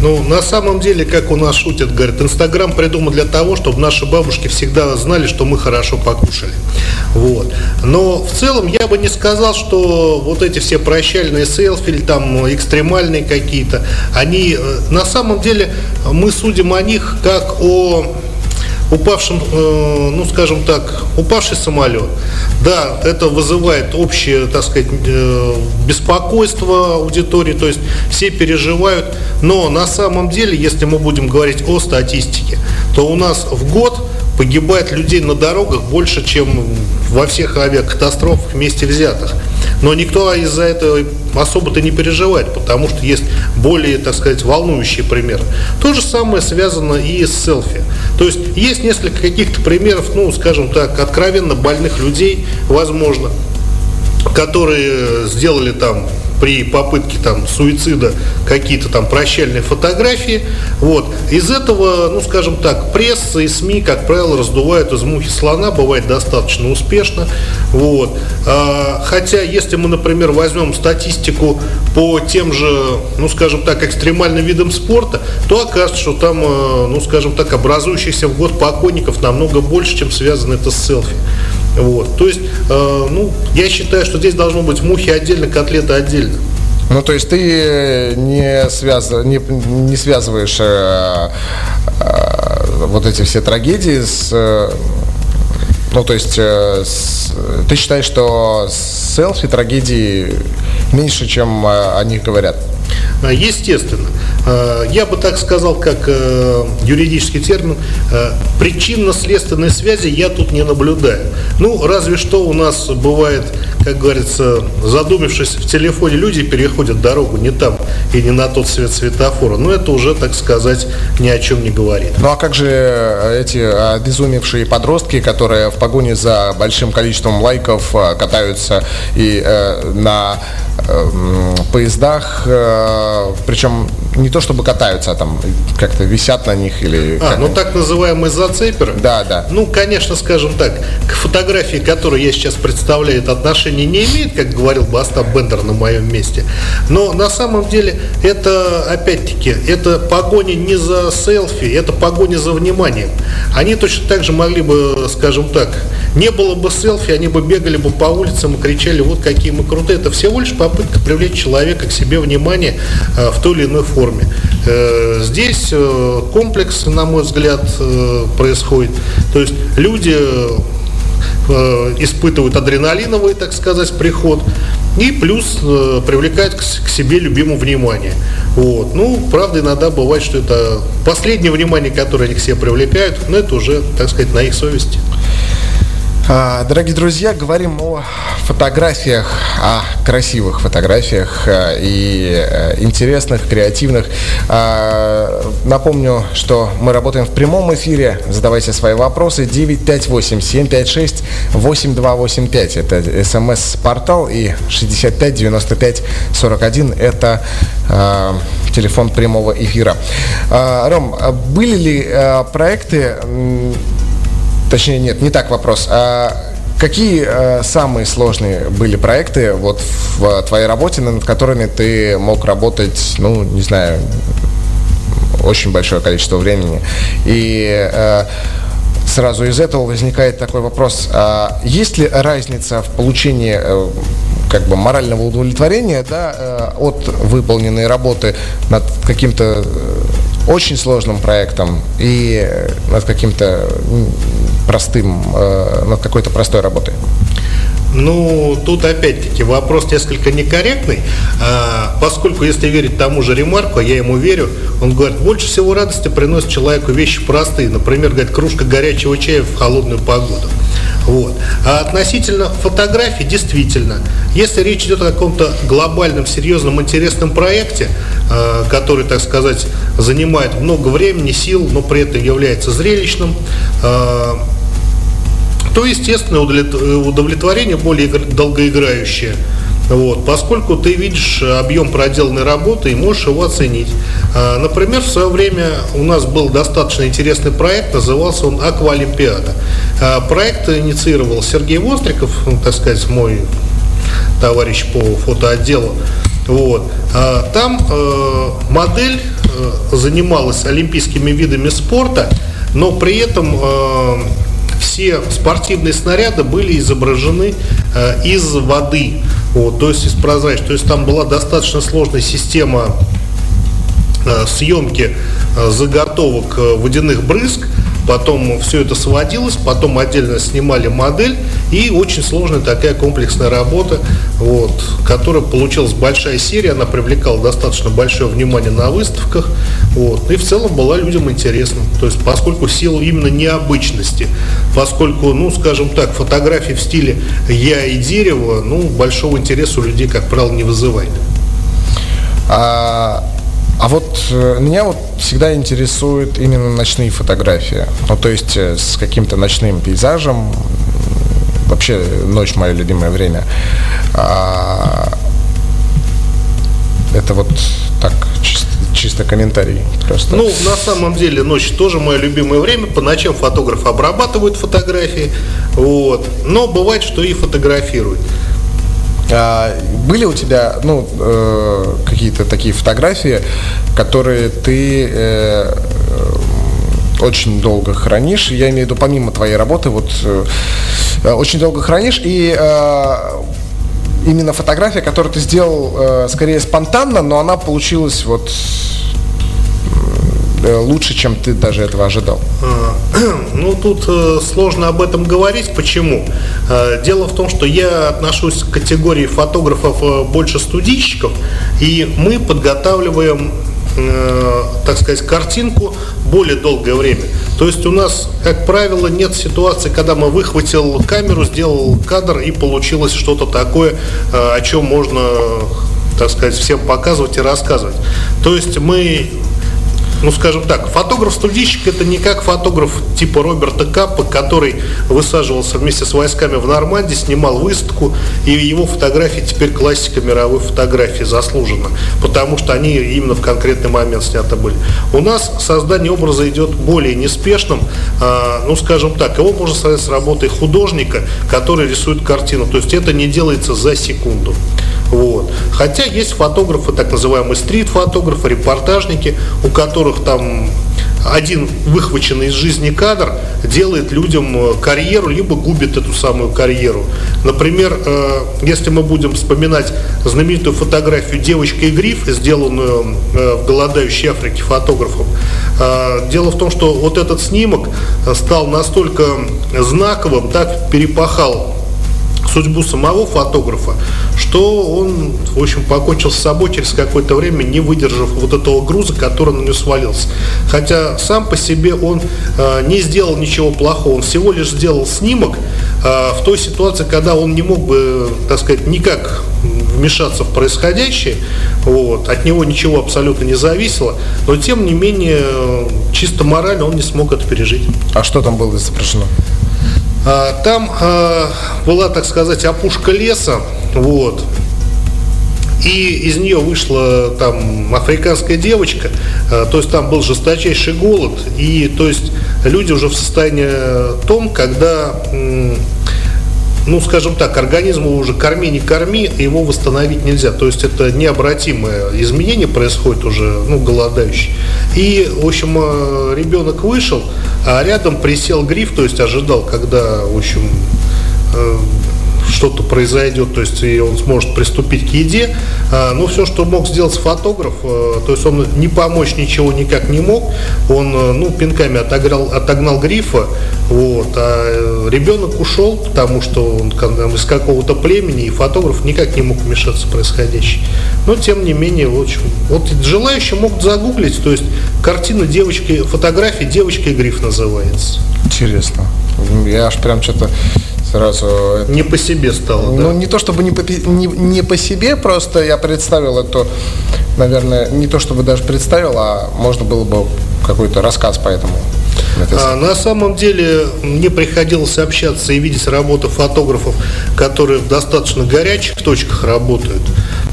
Ну, на самом деле, как у нас шутят, говорят, Инстаграм придуман для того, чтобы наши бабушки всегда знали, что мы хорошо покушали. Вот. Но в целом я бы не сказал, что вот эти все прощальные селфи или там экстремальные какие-то, они, на самом деле, мы судим о них как о упавшем, ну, скажем так, упавший самолет. Да, это вызывает общее, так сказать, беспокойство аудитории, то есть все переживают, но на самом деле, если мы будем говорить о статистике, то у нас в год погибает людей на дорогах больше, чем во всех авиакатастрофах вместе взятых. Но никто из-за этого особо-то не переживает, потому что есть более, так сказать, волнующие примеры. То же самое связано и с селфи. То есть есть несколько каких-то примеров, ну, скажем так, откровенно больных людей, возможно, которые сделали там при попытке там суицида какие-то там прощальные фотографии. Вот. Из этого, ну скажем так, пресса и СМИ, как правило, раздувают из мухи слона, бывает достаточно успешно. Вот. А, хотя, если мы, например, возьмем статистику по тем же, ну скажем так, экстремальным видам спорта, то окажется, что там, ну скажем так, образующихся в год покойников намного больше, чем связано это с селфи. Вот. То есть, э, ну, я считаю, что здесь должно быть мухи отдельно, котлеты отдельно. Ну, то есть ты не, связ... не, не связываешь э, э, вот эти все трагедии с... Э... Ну, то есть, э, с, ты считаешь, что селфи трагедии меньше, чем э, о них говорят? Естественно. Э, я бы так сказал, как э, юридический термин, э, причинно-следственной связи я тут не наблюдаю. Ну, разве что у нас бывает как говорится, задумавшись в телефоне, люди переходят дорогу не там и не на тот свет светофора. Но это уже, так сказать, ни о чем не говорит. Ну а как же эти обезумевшие подростки, которые в погоне за большим количеством лайков катаются и э, на э, поездах, э, причем не то чтобы катаются, а там как-то висят на них или... А, ну так называемый зацепер. Да, да. Ну, конечно, скажем так, к фотографии, которую я сейчас представляю, отношения не имеет, как говорил бы Остап Бендер на моем месте. Но на самом деле это, опять-таки, это погоня не за селфи, это погоня за вниманием. Они точно так же могли бы, скажем так, не было бы селфи, они бы бегали бы по улицам и кричали, вот какие мы крутые. Это всего лишь попытка привлечь человека к себе внимание в той или иной форме. Здесь комплекс, на мой взгляд, происходит. То есть люди испытывают адреналиновый, так сказать, приход и плюс э, привлекает к, к себе любимому внимание. Вот. Ну, правда, иногда бывает, что это последнее внимание, которое они к себе привлекают, но это уже, так сказать, на их совести. Дорогие друзья, говорим о фотографиях, о красивых фотографиях и интересных, креативных. Напомню, что мы работаем в прямом эфире. Задавайте свои вопросы. девять пять восемь семь пять шесть восемь два восемь пять. Это смс-портал и шестьдесят пять девяносто пять сорок один. Это телефон прямого эфира. Ром, были ли проекты... Точнее, нет, не так вопрос. А какие а, самые сложные были проекты вот, в а, твоей работе, над которыми ты мог работать, ну, не знаю, очень большое количество времени? И а, сразу из этого возникает такой вопрос. А есть ли разница в получении а, как бы морального удовлетворения, да, от выполненной работы над каким-то очень сложным проектом и над каким-то простым, над какой-то простой работой? Ну, тут опять-таки вопрос несколько некорректный, а, поскольку, если верить тому же Ремарку, я ему верю, он говорит, больше всего радости приносит человеку вещи простые, например, говорит, кружка горячего чая в холодную погоду. Вот. А относительно фотографий, действительно, если речь идет о каком-то глобальном, серьезном, интересном проекте, э, который, так сказать, занимает много времени, сил, но при этом является зрелищным, э, то, естественно, удовлетворение более долгоиграющее. Вот, поскольку ты видишь объем проделанной работы и можешь его оценить. Например, в свое время у нас был достаточно интересный проект, назывался он «Акваолимпиада». Проект инициировал Сергей Востриков, так сказать, мой товарищ по фотоотделу. Вот. Там модель занималась олимпийскими видами спорта, но при этом все спортивные снаряды были изображены из воды. Вот, то есть из прозрачной, то есть там была достаточно сложная система э, съемки э, заготовок э, водяных брызг, потом все это сводилось, потом отдельно снимали модель, и очень сложная такая комплексная работа, вот, которая получилась большая серия, она привлекала достаточно большое внимание на выставках, вот, и в целом была людям интересна, то есть поскольку сила именно необычности, поскольку, ну, скажем так, фотографии в стиле «я и дерево», ну, большого интереса у людей, как правило, не вызывает. А... А вот меня вот всегда интересуют именно ночные фотографии, ну то есть с каким-то ночным пейзажем, вообще ночь мое любимое время. А... Это вот так, чисто, чисто комментарий просто. Ну, на самом деле, ночь тоже мое любимое время. По ночам фотограф обрабатывает фотографии, вот. Но бывает, что и фотографирует. А были у тебя, ну, э, какие-то такие фотографии, которые ты э, очень долго хранишь? Я имею в виду, помимо твоей работы, вот э, очень долго хранишь, и э, именно фотография, которую ты сделал э, скорее спонтанно, но она получилась вот лучше, чем ты даже этого ожидал? Ну, тут э, сложно об этом говорить. Почему? Э, дело в том, что я отношусь к категории фотографов э, больше студийщиков, и мы подготавливаем э, так сказать, картинку более долгое время. То есть у нас, как правило, нет ситуации, когда мы выхватил камеру, сделал кадр и получилось что-то такое, э, о чем можно, так сказать, всем показывать и рассказывать. То есть мы, ну скажем так, фотограф-студийщик — это не как фотограф типа Роберта Каппа, который высаживался вместе с войсками в Нормандии, снимал выставку, и его фотографии теперь классика мировой фотографии заслуженно, потому что они именно в конкретный момент сняты были. У нас создание образа идет более неспешным, ну скажем так, его можно сравнить с работой художника, который рисует картину, то есть это не делается за секунду. Вот. Хотя есть фотографы, так называемые стрит-фотографы, репортажники, у которых там один выхваченный из жизни кадр делает людям карьеру, либо губит эту самую карьеру. Например, если мы будем вспоминать знаменитую фотографию «Девочка и гриф», сделанную в голодающей Африке фотографом, дело в том, что вот этот снимок стал настолько знаковым, так перепахал судьбу самого фотографа, что он, в общем, покончил с собой через какое-то время, не выдержав вот этого груза, который на него свалился. Хотя сам по себе он э, не сделал ничего плохого, он всего лишь сделал снимок э, в той ситуации, когда он не мог бы, так сказать, никак вмешаться в происходящее, вот, от него ничего абсолютно не зависело, но тем не менее, чисто морально он не смог это пережить. А что там было изображено? Там э, была, так сказать, опушка леса, вот, и из нее вышла там африканская девочка, э, то есть там был жесточайший голод, и то есть люди уже в состоянии том, когда, э, ну, скажем так, организму уже корми, не корми, его восстановить нельзя, то есть это необратимое изменение происходит уже, ну, голодающий. И, в общем, э, ребенок вышел, а рядом присел гриф, то есть ожидал, когда, в общем, э, что-то произойдет, то есть и он сможет приступить к еде. Э, но все, что мог сделать фотограф, э, то есть он не помочь ничего никак не мог, он, э, ну, пинками отогнал, отогнал грифа, вот, а ребенок ушел, потому что он там из какого-то племени, и фотограф никак не мог вмешаться в происходящее. Но, тем не менее, в общем, вот желающие могут загуглить, то есть картина девочки, фотографии «Девочка и гриф» называется. Интересно. Я аж прям что-то сразу... Это... Не по себе стало, да? Ну, не то чтобы не по, не, не по себе, просто я представил это, наверное, не то чтобы даже представил, а можно было бы какой-то рассказ по этому. А, на самом деле мне приходилось общаться и видеть работу фотографов, которые в достаточно горячих точках работают.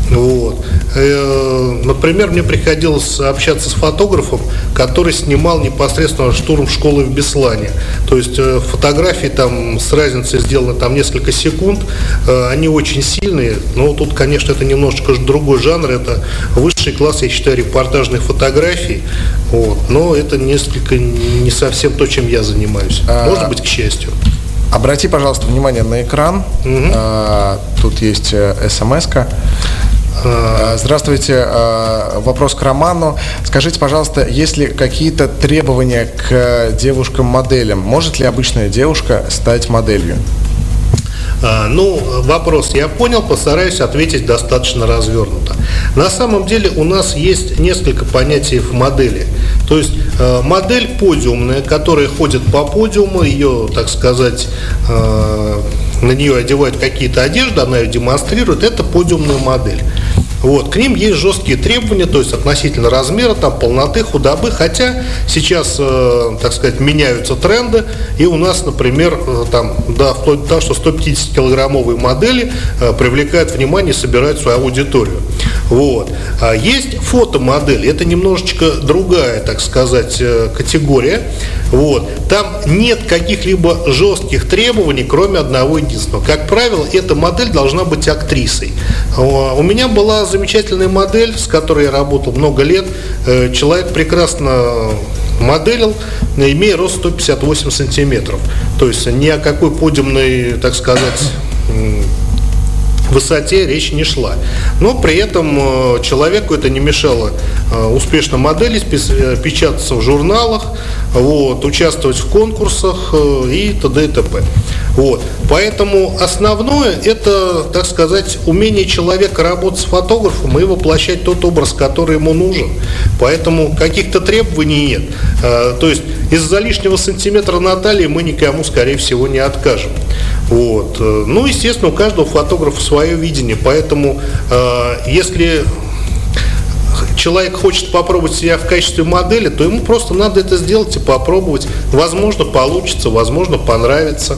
Вот. Например, мне приходилось общаться с фотографом, который снимал непосредственно штурм школы в Беслане. То есть фотографии там с разницей сделаны там несколько секунд, они очень сильные, но тут, конечно, это немножечко другой жанр, это высший класс, я считаю, репортажных фотографий, вот. Но это несколько не совсем то, чем я занимаюсь, может быть, к счастью. Обрати, пожалуйста, внимание на экран, угу. Тут есть смс-ка. Здравствуйте, вопрос к Роману. Скажите, пожалуйста, есть ли какие-то требования к девушкам-моделям? Может ли обычная девушка стать моделью? Ну, вопрос я понял, постараюсь ответить достаточно развернуто. На самом деле у нас есть несколько понятий в модели. То есть модель подиумная, которая ходит по подиуму, ее, так сказать, на нее одевают какие-то одежды, она ее демонстрирует, это подиумная модель. Вот, к ним есть жесткие требования, то есть относительно размера, там, полноты, худобы, хотя сейчас, э, так сказать, меняются тренды, и у нас, например, э, там, да, вплоть до того, что сто пятидесятикилограммовые модели э, привлекают внимание и собирают свою аудиторию. Вот. А есть фотомодели, это немножечко другая, так сказать, э, категория. Вот. Там нет каких-либо жестких требований, кроме одного единственного. Как правило, эта модель должна быть актрисой. Э, у меня была замечательная модель, с которой я работал много лет. Человек прекрасно моделил, имея рост сто пятьдесят восемь сантиметров. То есть ни о какой подиумной, так сказать, высоте речь не шла. Но при этом человеку это не мешало успешно моделить, печататься в журналах, вот, участвовать в конкурсах и т.д. и т.п. Вот. Поэтому основное – это, так сказать, умение человека работать с фотографом и воплощать тот образ, который ему нужен. Поэтому каких-то требований нет. То есть из-за лишнего сантиметра на талии мы никому, скорее всего, не откажем. Вот. Ну, естественно, у каждого фотографа свое видение, поэтому э, если человек хочет попробовать себя в качестве модели, то ему просто надо это сделать и попробовать. Возможно, получится, возможно, понравится.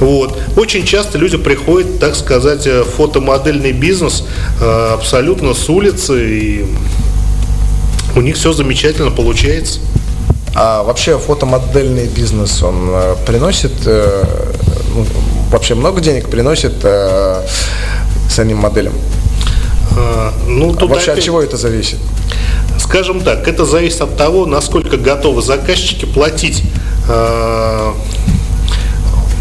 Вот. Очень часто люди приходят, так сказать, в фотомодельный бизнес э, абсолютно с улицы, и у них все замечательно получается. А вообще фотомодельный бизнес, он э, приносит... Э, ну, вообще много денег приносит э, самим моделям? А, ну, а вообще опять... от чего это зависит? Скажем так, это зависит от того, насколько готовы заказчики платить э,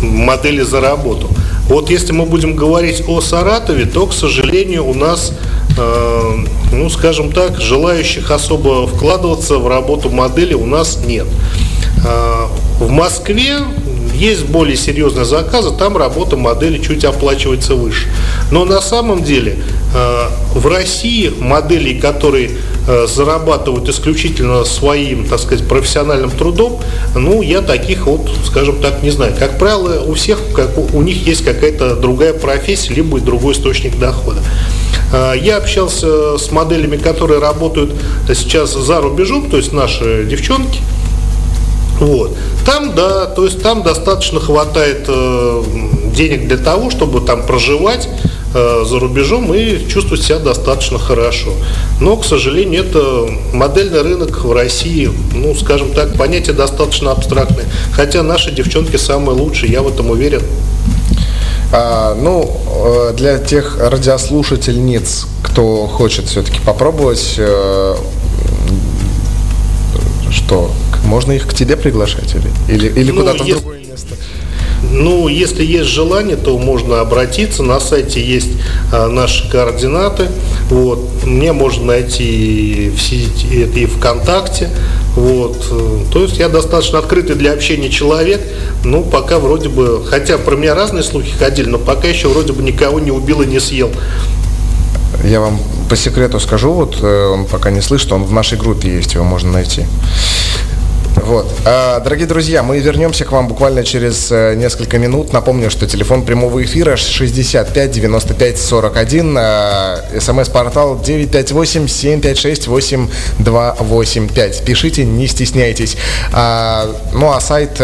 модели за работу. Вот если мы будем говорить о Саратове, то, к сожалению, у нас, э, ну, скажем так, желающих особо вкладываться в работу модели у нас нет. Э, в Москве есть более серьезные заказы, там работа модели чуть оплачивается выше. Но на самом деле в России моделей, которые зарабатывают исключительно своим, так сказать, профессиональным трудом, ну, я таких вот, скажем так, не знаю. Как правило, у всех, как у, у них есть какая-то другая профессия, либо другой источник дохода. Я общался с моделями, которые работают сейчас за рубежом, то есть наши девчонки. Вот. Там, да, то есть там достаточно хватает э, денег для того, чтобы там проживать э, за рубежом и чувствовать себя достаточно хорошо. Но, к сожалению, это модельный рынок в России, ну, скажем так, понятие достаточно абстрактное. Хотя наши девчонки самые лучшие, я в этом уверен. А, ну, для тех радиослушательниц, кто хочет все-таки попробовать, э, что... Можно их к тебе приглашать или, или, или ну, куда-то в другое место? Ну, если есть желание, то можно обратиться. На сайте есть а, наши координаты. Вот. Меня можно найти в сети, и ВКонтакте. Вот. То есть я достаточно открытый для общения человек. Ну, пока вроде бы... Хотя про меня разные слухи ходили, но пока еще вроде бы никого не убил и не съел. Я вам по секрету скажу. Вот он пока не слышит, он в нашей группе есть, его можно найти. Вот. Дорогие друзья, мы вернемся к вам буквально через несколько минут. Напомню, что телефон прямого эфира шестьдесят пять девяносто пять сорок один, смс-портал девять пять восемь семь пять шесть восемь два восемь пять. Пишите, не стесняйтесь. Ну а сайт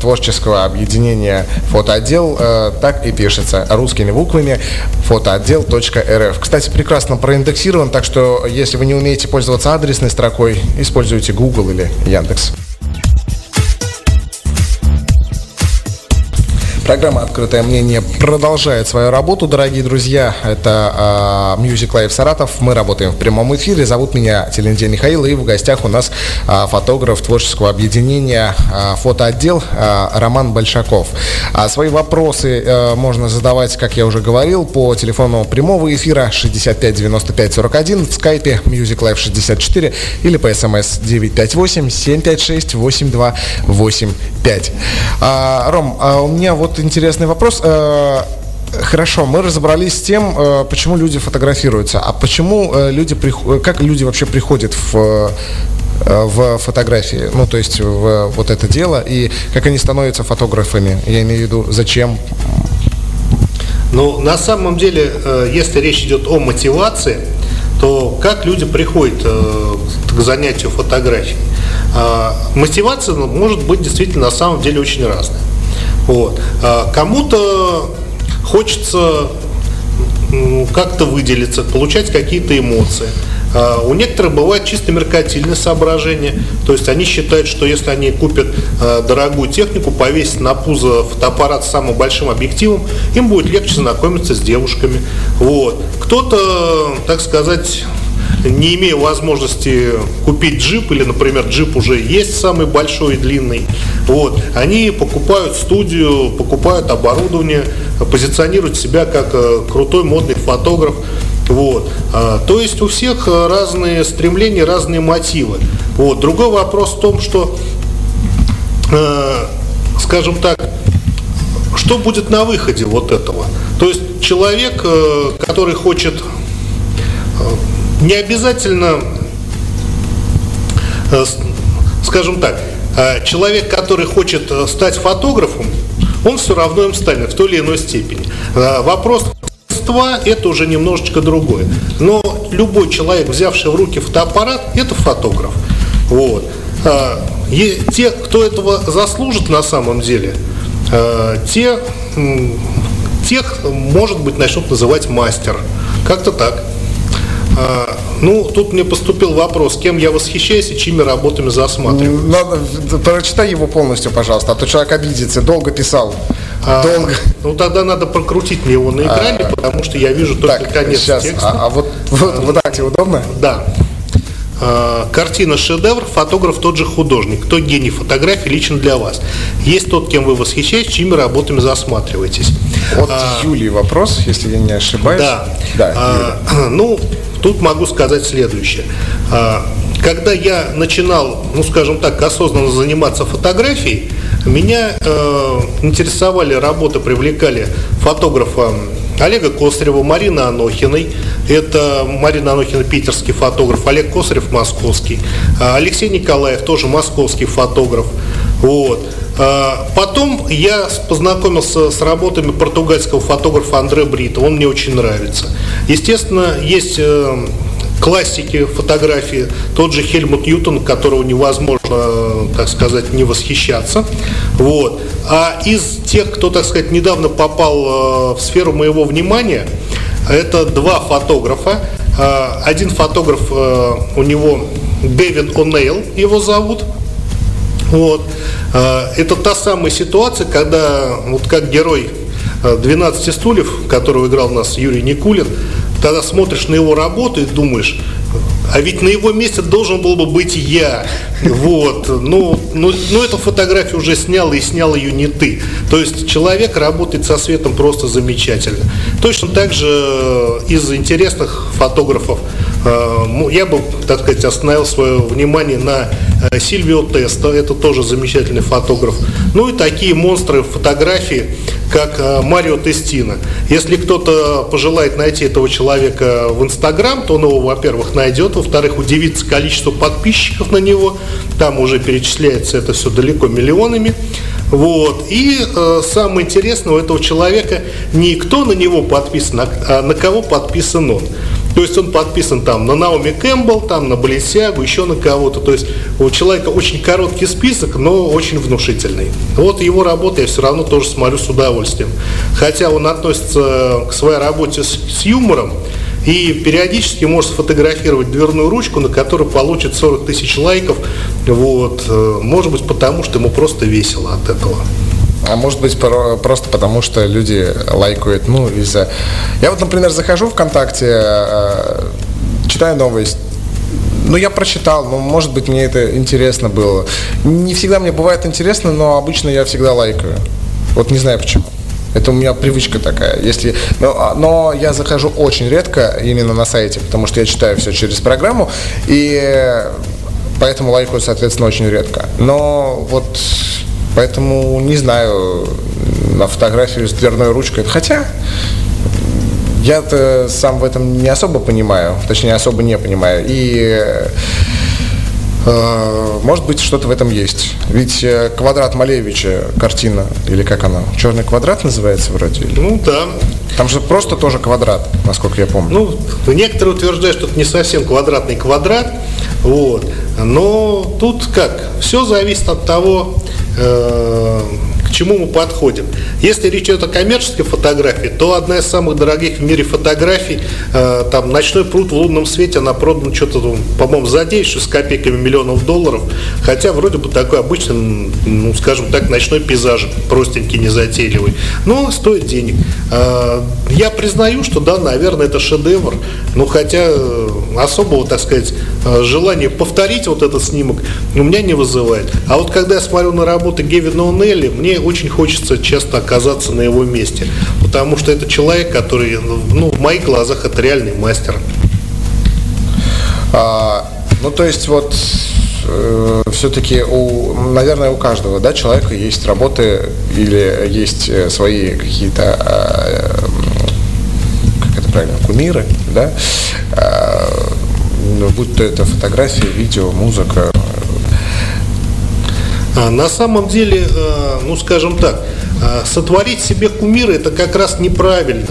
творческого объединения «Фотоотдел» так и пишется русскими буквами фотоотдел точка рф. Кстати, прекрасно проиндексирован, так что если вы не умеете пользоваться адресной строкой, используйте Google или Яндекс. Программа «Открытое мнение» продолжает свою работу, дорогие друзья. Это э, MusicLife Саратов. Мы работаем в прямом эфире. Зовут меня Телиндей Михаил. И в гостях у нас э, фотограф творческого объединения э, «Фотоотдел» э, Роман Большаков. А свои вопросы э, можно задавать, как я уже говорил, по телефону прямого эфира шестьдесят пять девяносто пять сорок один, в скайпе MusicLife шестьдесят четыре или по смс девять пять восемь семь пять шесть восемь два восемь пять. Э, Ром, э, у меня вот интересный вопрос. Хорошо, мы разобрались с тем, почему люди фотографируются. А почему люди, как люди вообще приходят в, в фотографии, ну то есть в вот это дело, и как они становятся фотографами? Я имею в виду, зачем? Ну, на самом деле, если речь идет о мотивации, то как люди приходят к занятию фотографией? Мотивация может быть действительно на самом деле очень разная. Вот. Кому-то хочется как-то выделиться, получать какие-то эмоции. У некоторых бывают чисто меркантильные соображения. То есть они считают, что если они купят дорогую технику, повесят на пузо фотоаппарат с самым большим объективом, им будет легче знакомиться с девушками. Вот. Кто-то, так сказать, не имею возможности купить джип, или, например, джип уже есть самый большой и длинный, вот, они покупают студию, покупают оборудование, позиционируют себя как крутой модный фотограф. Вот. То есть у всех разные стремления, разные мотивы. Вот. Другой вопрос в том, что, э, скажем так, что будет на выходе вот этого. То есть человек, э, который хочет, э, не обязательно, э, скажем так, э, человек, который хочет стать фотографом, он все равно им станет в той или иной степени. Э, вопрос... это уже немножечко другое. Но любой человек, взявший в руки фотоаппарат, это фотограф. Вот. И те, кто этого заслужит на самом деле, те, тех, может быть, начнут называть мастер. Как-то так. Ну, тут мне поступил вопрос, кем я восхищаюсь и чьими работами засматриваю. Надо, прочитай его полностью, пожалуйста, а то человек обидится, долго писал. А, долго. Ну, тогда надо прокрутить мне его на экране, а, потому что я вижу только так, конец сейчас, текста. А, а вот, вот, вот так тебе удобно? Да. А, картина шедевр, фотограф тот же художник. Кто гений фотографии лично для вас? Есть тот, кем вы восхищаетесь, чьими работами засматриваетесь. Вот а, Юлии вопрос, если я не ошибаюсь. Да. да а, ну, тут могу сказать следующее. А, когда я начинал, ну, скажем так, осознанно заниматься фотографией, меня э, интересовали работы, привлекали фотографа Олега Косарева, Марины Анохиной. Это Марина Анохина, питерский фотограф, Олег Косарев, московский. Алексей Николаев, тоже московский фотограф. Вот. Потом я познакомился с работами португальского фотографа Андре Брита. Он мне очень нравится. Естественно, есть... Э, классики фотографии, тот же Хельмут Ньютон, которого невозможно, так сказать, не восхищаться. Вот. А из тех, кто, так сказать, недавно попал в сферу моего внимания, это два фотографа. Один фотограф, у него Гевин О'Нейл, его зовут. Вот. Это та самая ситуация, когда, вот как герой «двенадцати стульев», которого играл у нас Юрий Никулин, тогда смотришь на его работу и думаешь, а ведь на его месте должен был бы быть я. Вот. Но, но, но эту фотографию уже снял, и снял ее не ты. То есть человек работает со светом просто замечательно. Точно так же из интересных фотографов я бы, так сказать, остановил свое внимание на Сильвио Теста. Это тоже замечательный фотограф. Ну и такие монстры фотографии, как Марио Тестино. Если кто-то пожелает найти этого человека в Инстаграм, то он его, во-первых, найдет, во-вторых, удивится количеству подписчиков на него. Там уже перечисляется это все далеко миллионами. Вот. И э, самое интересное у этого человека не кто на него подписан, а на кого подписан он. То есть он подписан там на Наоми Кэмпбелл, там на Балисиагу, еще на кого-то. То есть у человека очень короткий список, но очень внушительный. Вот его работы я все равно тоже смотрю с удовольствием. Хотя он относится к своей работе с, с юмором и периодически может сфотографировать дверную ручку, на которой получит сорок тысяч лайков. Вот. Может быть, потому что ему просто весело от этого. А может быть, просто потому, что люди лайкают, ну, из-за... Я вот, например, захожу ВКонтакте, читаю новость. Ну, я прочитал, но, может быть, мне это интересно было. Не всегда мне бывает интересно, но обычно я всегда лайкаю. Вот не знаю почему. Это у меня привычка такая. Если, но, но я захожу очень редко именно на сайте, потому что я читаю все через программу, и поэтому лайкаю, соответственно, очень редко. Но вот... Поэтому, не знаю, на фотографию с дверной ручкой. Хотя, я-то сам в этом не особо понимаю. Точнее, особо не понимаю. И, э, может быть, что-то в этом есть. Ведь «Квадрат» Малевича, картина, или как она? «Черный квадрат» называется вроде? Ну, да. Там же просто тоже квадрат, насколько я помню. Ну, некоторые утверждают, что это не совсем квадратный квадрат. Вот. Но тут как? Все зависит от того... к к чему мы подходим. Если речь идет о коммерческой фотографии, то одна из самых дорогих в мире фотографий, э, там «Ночной пруд в лунном свете», она продана что-то, по-моему, за девять с копейками миллионов долларов, хотя вроде бы такой обычный, ну, скажем так, ночной пейзаж, простенький, незатейливый, но стоит денег. Э, я признаю, что да, наверное, это шедевр, но хотя особого, так сказать, желания повторить вот этот снимок у меня не вызывает. А вот когда я смотрю на работы Гевина О'Нейля, мне очень хочется часто оказаться на его месте, потому что это человек, который, ну, в моих глазах это реальный мастер. А, ну, то есть вот э, все-таки, у, наверное, у каждого, да, человека есть работы или есть э, свои какие-то, э, как это правильно, кумиры, да, а, будь то это фотографии, видео, музыка. На самом деле, ну, скажем так, сотворить себе кумира — это как раз неправильно,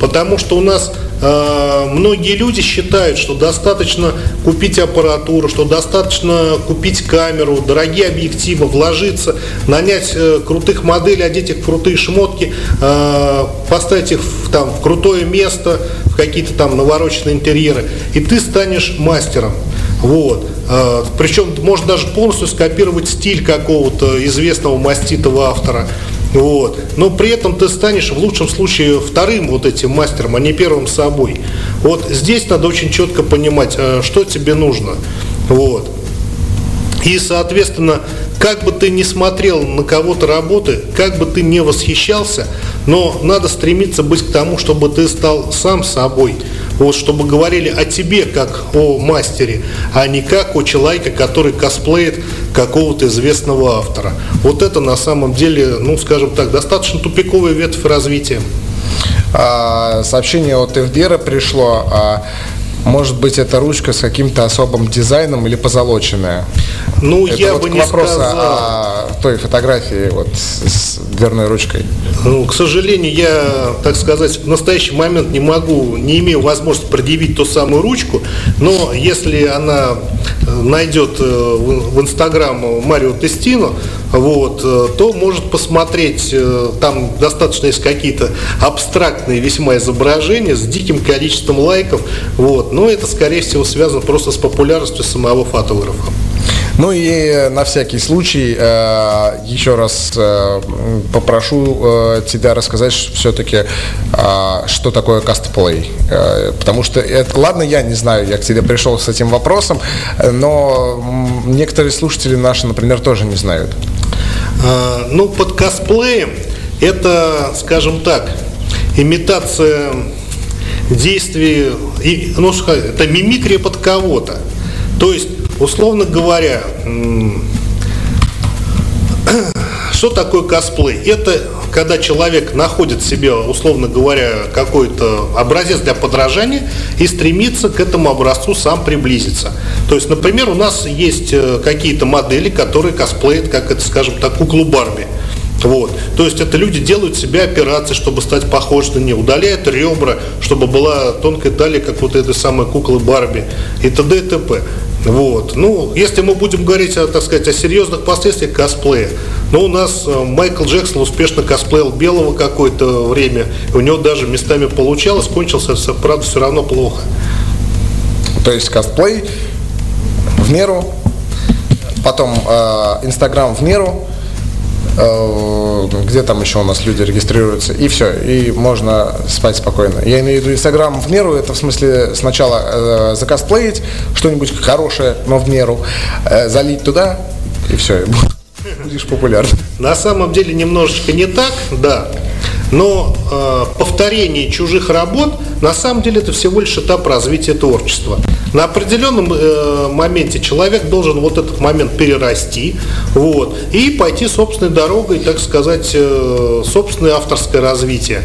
потому что у нас многие люди считают, что достаточно купить аппаратуру, что достаточно купить камеру, дорогие объективы, вложиться, нанять крутых моделей, одеть их в крутые шмотки, поставить их в, там, в крутое место, в какие-то там навороченные интерьеры, и ты станешь мастером. Вот. Причем можно даже полностью скопировать стиль какого-то известного маститого автора. Вот. Но при этом ты станешь в лучшем случае вторым вот этим мастером, а не первым собой. Вот здесь надо очень четко понимать, что тебе нужно. Вот. И, соответственно, как бы ты ни смотрел на кого-то работы, как бы ты ни восхищался, но надо стремиться быть к тому, чтобы ты стал сам собой. Вот, чтобы говорили о тебе как о мастере, а не как о человеке, который косплеит какого-то известного автора. Вот это на самом деле, ну, скажем так, достаточно тупиковая ветвь развития. А, сообщение от Эвдера пришло. А... Может быть, это ручка с каким-то особым дизайном или позолоченная? Ну, это я вот бы не вопрос сказал. О той фотографии вот с дверной ручкой. Ну, к сожалению, я, так сказать, в настоящий момент не могу, не имею возможности предъявить ту самую ручку, но если она найдет в Инстаграм Марио Тестино, вот, то может посмотреть, там достаточно есть какие-то абстрактные весьма изображения с диким количеством лайков, вот, но это, скорее всего, связано просто с популярностью самого фотографа. Ну и на всякий случай э, еще раз э, попрошу э, тебя рассказать все-таки, э, что такое косплей. Э, потому что, это, ладно, я не знаю, я к тебе пришел с этим вопросом, но некоторые слушатели наши, например, тоже не знают. А, ну, под косплеем это, скажем так, имитация действий, и, ну, это мимикрия под кого-то. То есть, условно говоря, что такое косплей? Это когда человек находит себе, условно говоря, какой-то образец для подражания и стремится к этому образцу сам приблизиться. То есть, например, у нас есть какие-то модели, которые косплеят, как это, скажем так, куклу Барби. Вот. То есть это люди делают себе операции, чтобы стать похожим на нее, удаляют ребра, чтобы была тонкая талия, как вот этой самой куклы Барби, и т.д. и т.п. Вот. Ну, если мы будем говорить, так сказать, о серьезных последствиях косплея, ну, у нас Майкл Джексон успешно косплеил белого какое-то время, у него даже местами получалось, кончился, правда, все равно плохо. То есть косплей в меру, потом Инстаграм э, в меру, где там еще у нас люди регистрируются, и все, и можно спать спокойно. Я имею в виду Инстаграм в меру, это в смысле сначала э, закосплеить что-нибудь хорошее, но в меру, э, залить туда, и все, будешь популярен. На самом деле немножечко не так, да, но э, повторение чужих работ, на самом деле, это всего лишь этап развития творчества. На определенном э, моменте человек должен вот этот момент перерасти, вот, и пойти собственной дорогой, так сказать, э, собственное авторское развитие.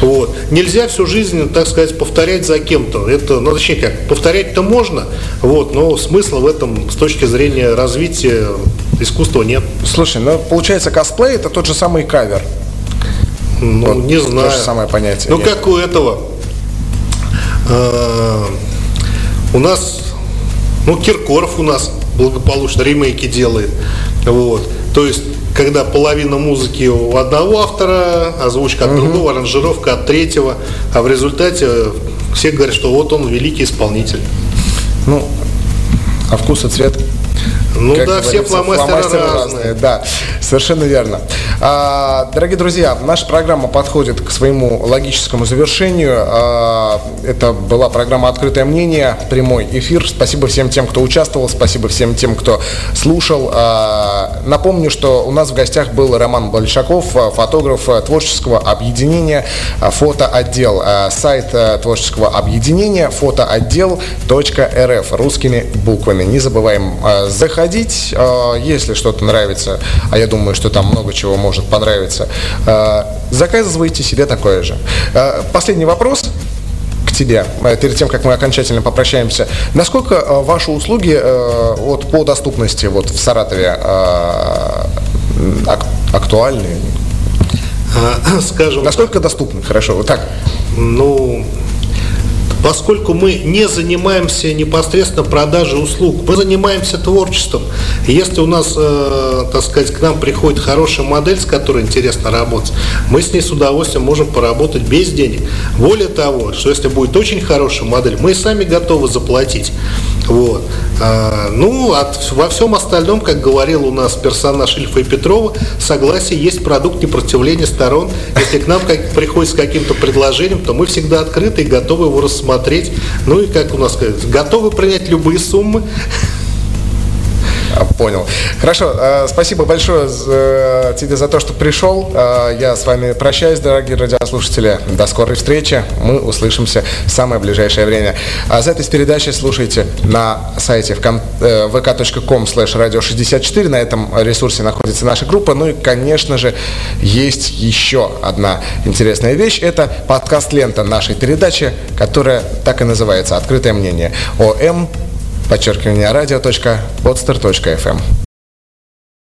Вот. Нельзя всю жизнь, так сказать, повторять за кем-то. Это, ну, точнее как, повторять-то можно, вот, но смысла в этом с точки зрения развития искусства нет. Слушай, ну, получается, косплей — это тот же самый кавер. Ну, вот, не знаю. То же самое понятие. Ну, нет. Как у этого... У нас, ну, Киркоров у нас благополучно ремейки делает, вот. То есть, когда половина музыки у одного автора, озвучка от другого, аранжировка от третьего, а в результате все говорят, что вот он великий исполнитель. Ну, а вкус и цвет... Ну как да, все фломастеры разные. разные. Да, совершенно верно. А, дорогие друзья, наша программа подходит к своему логическому завершению. А, это была программа «Открытое мнение», прямой эфир. Спасибо всем тем, кто участвовал, спасибо всем тем, кто слушал. А, напомню, что у нас в гостях был Роман Большаков, фотограф творческого объединения «Фотоотдел». А, сайт творческого объединения фотоотдел точка рф русскими буквами. Не забываем заходить. Если что-то нравится, а я думаю, что там много чего может понравиться, заказывайте себе такое же. Последний вопрос к тебе, перед тем, как мы окончательно попрощаемся. Насколько ваши услуги вот, по доступности вот, в Саратове актуальны? Скажем, насколько доступны? Хорошо, вот так. Ну... Поскольку мы не занимаемся непосредственно продажей услуг, мы занимаемся творчеством. Если у нас, э, так сказать, к нам приходит хорошая модель, с которой интересно работать, мы с ней с удовольствием можем поработать без денег. Более того, что если будет очень хорошая модель, мы и сами готовы заплатить. Вот. А, ну, от, во всем остальном, как говорил у нас персонаж Ильфа и Петрова, согласие есть продукт непротивления сторон. Если к нам как, приходит с каким-то предложением, то мы всегда открыты и готовы его рассмотреть. Ну и, как у нас говорят, готовы принять любые суммы. Понял. Хорошо. Э, спасибо большое за, тебе за то, что пришел. Э, я с вами прощаюсь, дорогие радиослушатели. До скорой встречи. Мы услышимся в самое ближайшее время. А запись передачи слушайте на сайте вэ ка точка ком слэш радио шестьдесят четыре. На этом ресурсе находится наша группа. Ну и, конечно же, есть еще одна интересная вещь. Это подкаст-лента нашей передачи, которая так и называется «Открытое мнение». О М. Подчеркивание радио. Подстер. эф эм.